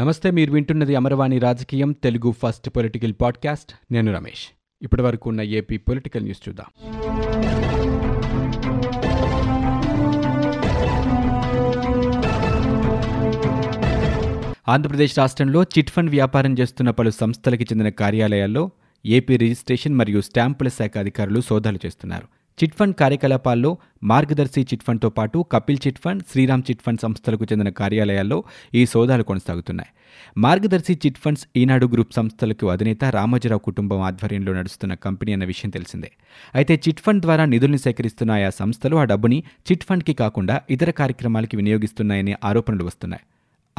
నమస్తే, మీరు వింటున్నది అమరవాణి రాజకీయం, తెలుగు ఫస్ట్ పొలిటికల్ పాడ్కాస్ట్. నేను రమేష్. ఇప్పటి వరకు ఉన్న ఏపీ పొలిటికల్ న్యూస్ చూద్దాం. ఆంధ్రప్రదేశ్ రాష్ట్రంలో చిట్ ఫండ్ వ్యాపారం చేస్తున్న పలు సంస్థలకి చెందిన కార్యాలయాల్లో ఏపీ రిజిస్ట్రేషన్ మరియు స్టాంపుల శాఖ అధికారులు సోదాలు చేస్తున్నారు. చిట్ ఫండ్ కార్యకలాపాల్లో మార్గదర్శి చిట్ ఫండ్తో పాటు Kapil chit fund, Sriram chit fund సంస్థలకు చెందిన కార్యాలయాల్లో ఈ సోదాలు కొనసాగుతున్నాయి. మార్గదర్శి చిట్ ఫండ్స్ ఈనాడు గ్రూప్ సంస్థలకు అధినేత రామోజీరావు కుటుంబం ఆధ్వర్యంలో నడుస్తున్న కంపెనీ అన్న విషయం తెలిసిందే. అయితే చిట్ ఫండ్ ద్వారా నిధుల్ని సేకరిస్తున్న ఆయా సంస్థలు ఆ డబ్బుని చిట్ ఫండ్కి కాకుండా ఇతర కార్యక్రమాలకి వినియోగిస్తున్నాయనే ఆరోపణలు వస్తున్నాయి.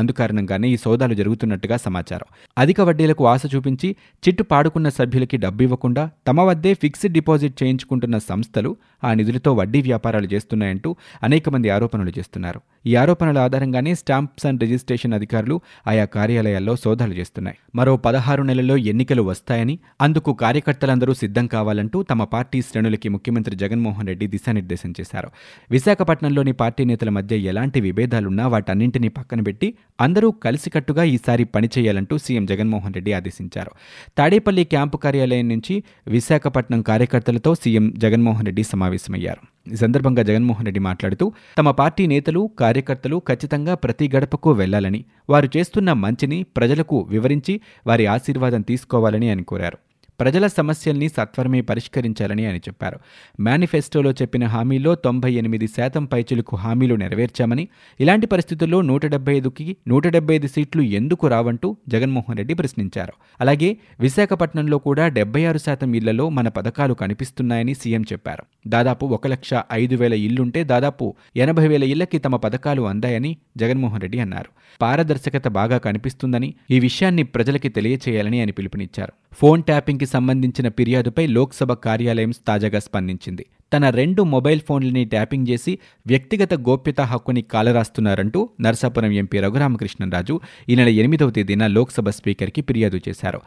అందుకారణంగానే ఈ సోదాలు జరుగుతున్నట్టుగా సమాచారం. అధిక వడ్డీలకు ఆశ చూపించి చిట్టు పాడుకున్న సభ్యులకి డబ్బు ఇవ్వకుండా తమ వద్దే ఫిక్స్డ్ డిపాజిట్ చేయించుకుంటున్న సంస్థలు ఆ నిధులతో వడ్డీ వ్యాపారాలు చేస్తున్నాయంటూ అనేక మంది ఆరోపణలు చేస్తున్నారు. ఈ ఆరోపణల ఆధారంగానే స్టాంప్స్ అండ్ రిజిస్ట్రేషన్ అధికారులు ఆయా కార్యాలయాల్లో సోదాలు చేస్తున్నాయి. మరో 16 నెలల్లో ఎన్నికలు వస్తాయని, అందుకు కార్యకర్తలందరూ సిద్ధం కావాలంటూ తమ పార్టీ శ్రేణులకి ముఖ్యమంత్రి జగన్మోహన్ రెడ్డి దిశానిర్దేశం చేశారు. విశాఖపట్నంలోని పార్టీ నేతల మధ్య ఎలాంటి విభేదాలున్నా వాటన్నింటినీ పక్కన పెట్టి అందరూ కలిసికట్టుగా ఈసారి పనిచేయాలంటూ సీఎం జగన్మోహన్ రెడ్డి ఆదేశించారు. తాడేపల్లి క్యాంపు కార్యాలయం నుంచి విశాఖపట్నం కార్యకర్తలతో సీఎం జగన్మోహన్ రెడ్డి సమావేశమయ్యారు. ఈ సందర్భంగా జగన్మోహన్ రెడ్డి మాట్లాడుతూ తమ పార్టీ నేతలు, కార్యకర్తలు ఖచ్చితంగా ప్రతి గడపకు వెళ్లాలని, వారు చేస్తున్న మంచిని ప్రజలకు వివరించి వారి ఆశీర్వాదం తీసుకోవాలని ఆయన కోరారు. ప్రజల సమస్యల్ని సత్వరమే పరిష్కరించాలని ఆయన చెప్పారు. మేనిఫెస్టోలో చెప్పిన హామీల్లో 98% పైచులకు హామీలు నెరవేర్చామని, ఇలాంటి పరిస్థితుల్లో 175కి 175 సీట్లు ఎందుకు రావంటూ జగన్మోహన్ రెడ్డి ప్రశ్నించారు. అలాగే విశాఖపట్నంలో కూడా 76% ఇళ్లలో మన పథకాలు కనిపిస్తున్నాయని సీఎం చెప్పారు. దాదాపు 1,05,000 ఇళ్లుంటే దాదాపు 80,000 ఇళ్లకి తమ పథకాలు అందాయని జగన్మోహన్ రెడ్డి అన్నారు. పారదర్శకత బాగా కనిపిస్తుందని, ఈ విషయాన్ని ప్రజలకి తెలియచేయాలని ఆయన పిలుపునిచ్చారు. ఫోన్ ట్యాపింగ్కి సంబంధించిన ఫిర్యాదుపై లోక్సభ కార్యాలయం తాజాగా స్పందించింది. తన 2 మొబైల్ ఫోన్లని ట్యాపింగ్ చేసి వ్యక్తిగత గోప్యతా హక్కుని కాలరాస్తున్నారంటూ నరసాపురం ఎంపీ రఘురామకృష్ణరాజు ఈ నెల 8వ తేదీన లోక్సభ స్పీకర్కి ఫిర్యాదు చేశారు.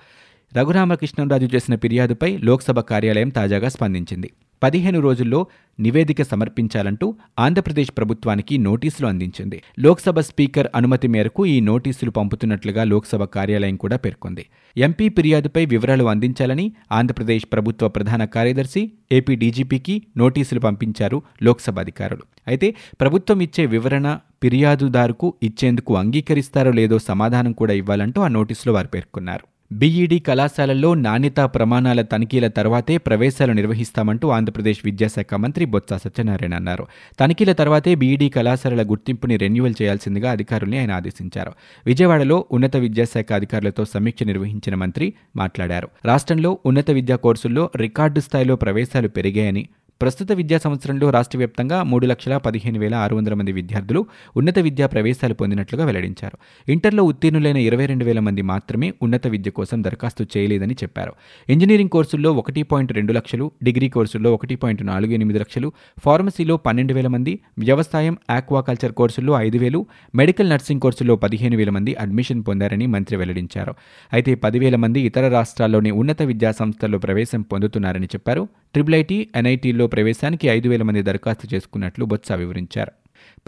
రఘురామకృష్ణరాజు చేసిన ఫిర్యాదుపై లోక్సభ కార్యాలయం తాజాగా స్పందించింది. 15 రోజుల్లో నివేదిక సమర్పించాలంటూ ఆంధ్రప్రదేశ్ ప్రభుత్వానికి నోటీసులు అందించింది. లోక్సభ స్పీకర్ అనుమతి మేరకు ఈ నోటీసులు పంపుతున్నట్లుగా లోక్సభ కార్యాలయం కూడా పేర్కొంది. ఎంపీ ఫిర్యాదుపై వివరాలు అందించాలని ఆంధ్రప్రదేశ్ ప్రభుత్వ ప్రధాన కార్యదర్శి, ఏపీ డీజీపీకి నోటీసులు పంపించారు లోక్సభ అధికారులు. అయితే ప్రభుత్వం ఇచ్చే వివరణ ఫిర్యాదుదారుకు ఇచ్చేందుకు అంగీకరిస్తారో లేదో సమాధానం కూడా ఇవ్వాలంటూ ఆ నోటీసులో వారు పేర్కొన్నారు. బీఈడీ కళాశాలల్లో నాణ్యతా ప్రమాణాల తనిఖీల తర్వాతే ప్రవేశాలు నిర్వహిస్తామంటూ ఆంధ్రప్రదేశ్ విద్యాశాఖ మంత్రి బొత్స సత్యనారాయణ అన్నారు. తనిఖీల తర్వాతే బీఈడీ కళాశాలల గుర్తింపుని రెన్యువల్ చేయాల్సిందిగా అధికారుల్ని ఆయన ఆదేశించారు. విజయవాడలో ఉన్నత విద్యాశాఖ అధికారులతో సమీక్ష నిర్వహించిన మంత్రి మాట్లాడారు. రాష్ట్రంలో ఉన్నత విద్యా కోర్సుల్లో రికార్డు స్థాయిలో ప్రవేశాలు పెరిగాయని, ప్రస్తుత విద్యా సంవత్సరంలో రాష్ట్ర వ్యాప్తంగా 3,15,600 మంది విద్యార్థులు ఉన్నత విద్యా ప్రవేశాలు పొందినట్లుగా వెల్లడించారు. ఇంటర్లో ఉత్తీర్ణులైన 22,000 మంది మాత్రమే ఉన్నత విద్య కోసం దరఖాస్తు చేయలేదని చెప్పారు. ఇంజనీరింగ్ కోర్సుల్లో 1.2 లక్షలు, డిగ్రీ కోర్సుల్లో 1.48 లక్షలు, ఫార్మసీలో 12,000 మంది, వ్యవసాయం, ఆక్వాకల్చర్ కోర్సుల్లో 5,000, మెడికల్ నర్సింగ్ కోర్సుల్లో 15,000 మంది అడ్మిషన్ పొందారని మంత్రి వెల్లడించారు. అయితే 10,000 మంది ఇతర రాష్ట్రాల్లోని ఉన్నత విద్యా సంస్థల్లో ప్రవేశం పొందుతున్నారని చెప్పారు. IIIT, NITలో ప్రవేశానికి 5,000 మంది దరఖాస్తు చేసుకున్నట్లు బొత్స వివరించారు.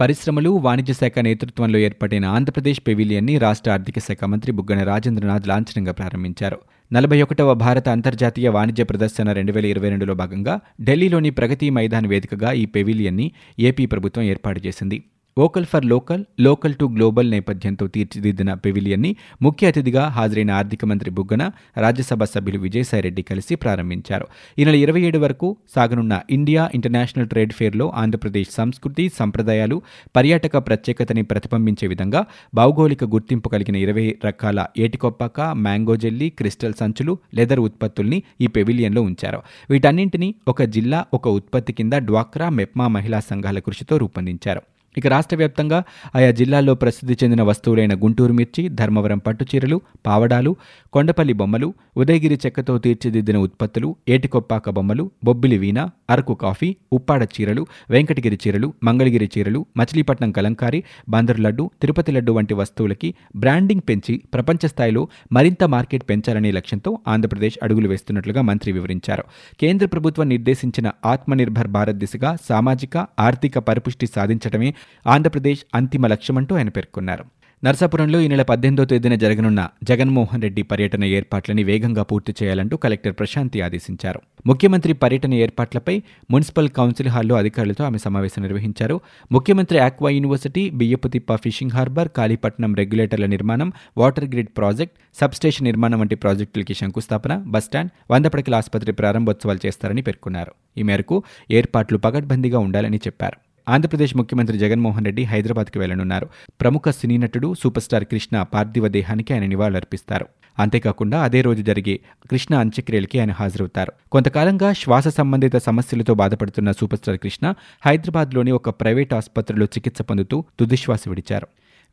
పరిశ్రమలు, వాణిజ్య శాఖ నేతృత్వంలో ఏర్పడిన ఆంధ్రప్రదేశ్ పెవిలియన్ని రాష్ట్ర ఆర్థిక శాఖ మంత్రి బుగ్గన రాజేంద్రనాథ్ లాంఛనంగా ప్రారంభించారు. 41వ భారత అంతర్జాతీయ వాణిజ్య ప్రదర్శన 2022లో భాగంగా ఢిల్లీలోని ప్రగతి మైదాన్ వేదికగా ఈ పెవిలియన్ని ఏపీ ప్రభుత్వం ఏర్పాటు చేసింది. Vocal for local, local to global నేపథ్యంతో తీర్చిదిద్దిన పెవిలియన్ని ముఖ్య అతిథిగా హాజరైన ఆర్థిక మంత్రి బుగ్గన, రాజ్యసభ సభ్యులు విజయసాయిరెడ్డి కలిసి ప్రారంభించారు. ఈ నెల 27 వరకు సాగనున్న ఇండియా ఇంటర్నేషనల్ ట్రేడ్ ఫేర్లో ఆంధ్రప్రదేశ్ సంస్కృతి, సంప్రదాయాలు, పర్యాటక ప్రత్యేకతని ప్రతిబింబించే విధంగా భౌగోళిక గుర్తింపు కలిగిన 20 రకాల ఏటికొప్పాక, మ్యాంగో జెల్లీ, క్రిస్టల్ సంచులు, లెదర్ ఉత్పత్తుల్ని ఈ పెవిలియన్లో ఉంచారు. వీటన్నింటినీ ఒక జిల్లా, ఒక ఉత్పత్తి కింద డ్వాక్రా, మెప్మా మహిళా సంఘాల కృషితో రూపొందించారు. ఇక రాష్ట్ర వ్యాప్తంగా ఆయా జిల్లాల్లో ప్రసిద్ధి చెందిన వస్తువులైన గుంటూరు మిర్చి, ధర్మవరం పట్టుచీరలు, పావడాలు, కొండపల్లి బొమ్మలు, ఉదయగిరి చెక్కతో తీర్చిదిద్దిన ఉత్పత్తులు, ఏటికొప్పాక బొమ్మలు, బొబ్బిలి వీణ, అరకు కాఫీ, ఉప్పాడ చీరలు, వెంకటగిరి చీరలు, మంగళగిరి చీరలు, మచిలీపట్నం కలంకారీ, బందరు లడ్డు, తిరుపతి లడ్డు వంటి వస్తువులకి బ్రాండింగ్ పెంచి ప్రపంచ స్థాయిలో మరింత మార్కెట్ పెంచాలనే లక్ష్యంతో ఆంధ్రప్రదేశ్ అడుగులు వేస్తున్నట్లుగా మంత్రి వివరించారు. కేంద్ర ప్రభుత్వం నిర్దేశించిన ఆత్మనిర్భర్ భారత్ దిశగా సామాజిక, ఆర్థిక పరిపుష్టి సాధించడమే ఆంధ్రప్రదేశ్ అంతిమ లక్ష్యమంటూ ఆయన పేర్కొన్నారు. నర్సాపురంలో ఈ నెల 18వ తేదీన జరగనున్న జగన్మోహన్ రెడ్డి పర్యటన ఏర్పాట్లని వేగంగా పూర్తి చేయాలంటూ కలెక్టర్ ప్రశాంతి ఆదేశించారు. ముఖ్యమంత్రి పర్యటన ఏర్పాట్లపై మున్సిపల్ కౌన్సిల్ హాల్లో అధికారులతో ఆమె సమావేశం నిర్వహించారు. ముఖ్యమంత్రి aqua university, Biyyaputhippa fishing harbour, Kalipatnam రెగ్యులేటర్ల నిర్మాణం, వాటర్ గ్రిడ్ ప్రాజెక్ట్, సబ్స్టేషన్ నిర్మాణం వంటి ప్రాజెక్టులకి శంకుస్థాపన, బస్టాండ్, 100 పడకల ఆసుపత్రి ప్రారంభోత్సవాలు చేస్తారని పేర్కొన్నారు. ఈ మేరకు ఏర్పాట్లు పకడ్బందీగా ఉండాలని చెప్పారు. ఆంధ్రప్రదేశ్ ముఖ్యమంత్రి జగన్మోహన్ రెడ్డి హైదరాబాద్కు వెళ్లనున్నారు. ప్రముఖ సినీ నటుడు, సూపర్ స్టార్ కృష్ణ పార్థివ దేహానికి ఆయన నివాళులర్పిస్తారు. అంతేకాకుండా అదే రోజు జరిగే కృష్ణ అంత్యక్రియలకి ఆయన హాజరవుతారు. కొంతకాలంగా శ్వాస సంబంధిత సమస్యలతో బాధపడుతున్న సూపర్ స్టార్ కృష్ణ హైదరాబాద్లోని ఒక ప్రైవేట్ ఆసుపత్రిలో చికిత్స పొందుతూ తుదిశ్వాస విడిచారు.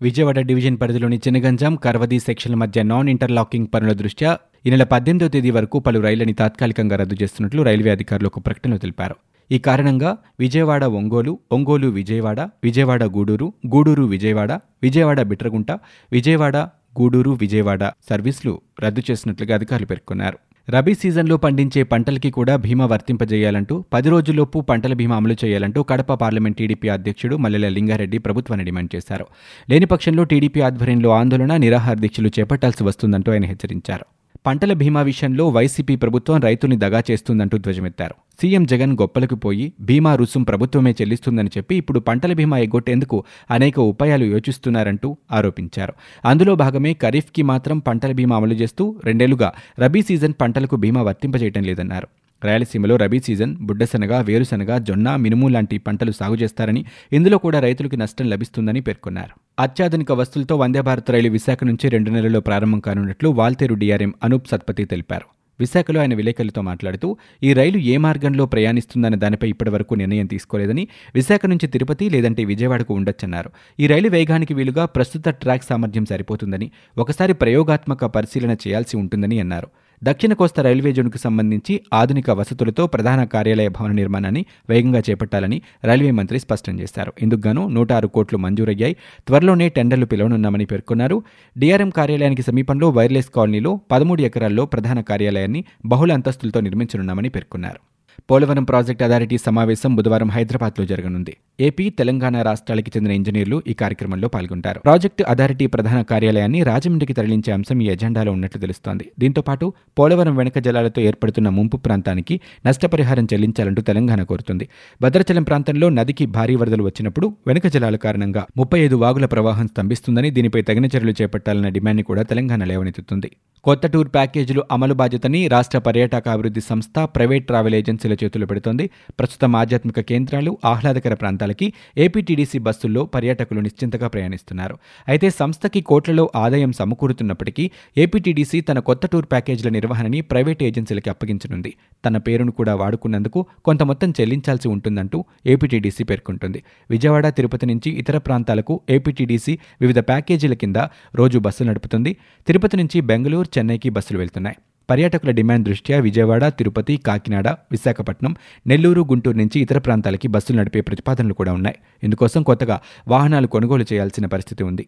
విజయవాడ డివిజన్ పరిధిలోని చినగంజాం, కర్వది సెక్షన్ల మధ్య నాన్ ఇంటర్లాకింగ్ పనుల దృష్ట్యా ఈ నెల 18వ తేదీ వరకు పలు రైళ్లని తాత్కాలికంగా రద్దు చేస్తున్నట్లు రైల్వే అధికారులు ఒక ప్రకటనలో తెలిపారు. ఈ కారణంగా విజయవాడ ఒంగోలు, ఒంగోలు విజయవాడ, విజయవాడ గూడూరు, గూడూరు విజయవాడ, విజయవాడ బిట్రగుంట, విజయవాడ గూడూరు విజయవాడ సర్వీసులు రద్దు చేసినట్లుగా అధికారులు పేర్కొన్నారు. రబీ సీజన్లో పండించే పంటలకి కూడా బీమా వర్తింపజేయాలంటూ 10 రోజుల్లోపు పంటల బీమా అమలు చేయాలంటూ కడప పార్లమెంట్ టీడీపీ అధ్యక్షుడు మల్లెల లింగారెడ్డి ప్రభుత్వాన్ని డిమాండ్ చేశారు. లేని పక్షంలో టీడీపీ ఆధ్వర్యంలో ఆందోళన, నిరాహార దీక్షలు చేపట్టాల్సి వస్తుందంటూ ఆయన హెచ్చరించారు. పంటల బీమా విషయంలో వైసీపీ ప్రభుత్వం రైతుల్ని దగా చేస్తుందంటూ ధ్వజమెత్తారు. సీఎం జగన్ గొప్పలకు పోయి బీమా రుసుం ప్రభుత్వమే చెల్లిస్తుందని చెప్పి ఇప్పుడు పంటల బీమా ఎగ్గొట్టేందుకు అనేక ఉపాయాలు యోచిస్తున్నారంటూ ఆరోపించారు. అందులో భాగమే ఖరీఫ్కి మాత్రం పంటల బీమా అమలు చేస్తూ 2 ఏళ్లుగా రబీ సీజన్ పంటలకు బీమా వర్తింపజేయటం లేదన్నారు. రాయలసీమలో రబీ సీజన్ బుడ్డశనగ, వేరుశనగ, జొన్న, మినుము లాంటి పంటలు సాగు చేస్తారని, ఇందులో కూడా రైతులకు నష్టం లభిస్తుందని పేర్కొన్నారు. అత్యాధునిక వస్తువులతో వందే భారత్ రైలు విశాఖ నుంచి 2 నెలల్లో ప్రారంభం కానున్నట్లు వాల్తేరు డీఆర్ఎం అనూప్ సత్పతి తెలిపారు. విశాఖలో ఆయన విలేకరులతో మాట్లాడుతూ ఈ రైలు ఏ మార్గంలో ప్రయాణిస్తుందన్న దానిపై ఇప్పటివరకు నిర్ణయం తీసుకోలేదని, విశాఖ నుంచి తిరుపతి లేదంటే విజయవాడకు ఉండొచ్చన్నారు. ఈ రైలు వేగానికి వీలుగా ప్రస్తుత ట్రాక్ సామర్థ్యం సరిపోతుందని, ఒకసారి ప్రయోగాత్మక పరిశీలన చేయాల్సి ఉంటుందని అన్నారు. దక్షిణ కోస్తా రైల్వే జోన్కు సంబంధించి ఆధునిక వసతులతో ప్రధాన కార్యాలయ భవన నిర్మాణాన్ని వేగంగా చేపట్టాలని రైల్వే మంత్రి స్పష్టం చేశారు. ఇందుకుగాను 106 కోట్లు మంజూరయ్యాయి. త్వరలోనే టెండర్లు పిలవనున్నామని పేర్కొన్నారు. డీఆర్ఎం కార్యాలయానికి సమీపంలో వైర్లెస్ కాలనీలో 13 ఎకరాల్లో ప్రధాన కార్యాలయాన్ని బహుళ అంతస్తులతో నిర్మించనున్నామని పేర్కొన్నారు. పోలవరం ప్రాజెక్టు అథారిటీ సమావేశం బుధవారం హైదరాబాద్లో జరగనుంది. ఏపీ, తెలంగాణ రాష్ట్రాలకు చెందిన ఇంజనీర్లు ఈ కార్యక్రమంలో పాల్గొంటారు. ప్రాజెక్టు అథారిటీ ప్రధాన కార్యాలయాన్ని రాజమండ్రికి తరలించే అంశం ఈ ఎజెండాలో ఉన్నట్లు తెలుస్తోంది. దీంతోపాటు పోలవరం వెనుక జలాలతో ఏర్పడుతున్న ముంపు ప్రాంతానికి నష్టపరిహారం చెల్లించాలంటూ తెలంగాణ కోరుతుంది. భద్రాచలం ప్రాంతంలో నదికి భారీ వరదలు వచ్చినప్పుడు వెనుక జలాల కారణంగా 35 వాగుల ప్రవాహం స్తంభిస్తుందని, దీనిపై తగిన చర్యలు చేపట్టాలన్న డిమాండ్ని కూడా తెలంగాణ లేవనెత్తుతుంది. కొత్త టూర్ ప్యాకేజీలు అమలు బాధ్యతని రాష్ట్ర పర్యాటకాభివృద్ధి సంస్థ ప్రైవేట్ ట్రావెల్ ఏజెన్సీల చేతులు పెడుతోంది. ప్రస్తుతం ఆధ్యాత్మిక కేంద్రాలు, ఆహ్లాదకర ప్రాంతాలకి ఏపీటీడీసీ బస్సుల్లో పర్యాటకులు నిశ్చింతగా ప్రయాణిస్తున్నారు. అయితే సంస్థకి కోట్లలో ఆదాయం సమకూరుతున్నప్పటికీ ఏపీటీడీసీ తన కొత్త టూర్ ప్యాకేజీల నిర్వహణని ప్రైవేట్ ఏజెన్సీలకి అప్పగించనుంది. తన పేరును కూడా వాడుకున్నందుకు కొంత మొత్తం చెల్లించాల్సి ఉంటుందంటూ ఏపీటీడీసీ పేర్కొంటుంది. విజయవాడ, తిరుపతి నుంచి ఇతర ప్రాంతాలకు ఏపీటీడీసీ వివిధ ప్యాకేజీల కింద రోజు బస్సులు నడుపుతుంది. తిరుపతి నుంచి బెంగళూరు, చెన్నైకి బస్సులు వెళ్తున్నాయి. పర్యాటకుల డిమాండ్ దృష్ట్యా విజయవాడ, తిరుపతి, కాకినాడ, విశాఖపట్నం, నెల్లూరు, గుంటూరు నుంచి ఇతర ప్రాంతాలకి బస్సులు నడిపే ప్రతిపాదనలు కూడా ఉన్నాయి. ఇందుకోసం కొత్తగా వాహనాలు కొనుగోలు చేయాల్సిన పరిస్థితి ఉంది.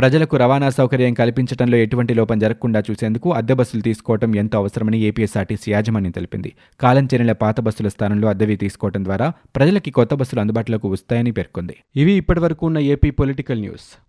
ప్రజలకు రవాణా సౌకర్యం కల్పించడంలో ఎటువంటి లోపం జరగకుండా చూసేందుకు అద్దె బస్సులు తీసుకోవడం ఎంతో అవసరమని ఏపీఎస్ఆర్టీసీ యాజమాన్యం తెలిపింది. కాలం చెరిన పాత బస్సుల స్థానంలో అద్దెవి తీసుకోవడం ద్వారా ప్రజలకి కొత్త బస్సులు అందుబాటులోకి వస్తాయని పేర్కొంది. ఇవి ఇప్పటివరకు ఉన్న ఏపీ పొలిటికల్ న్యూస్.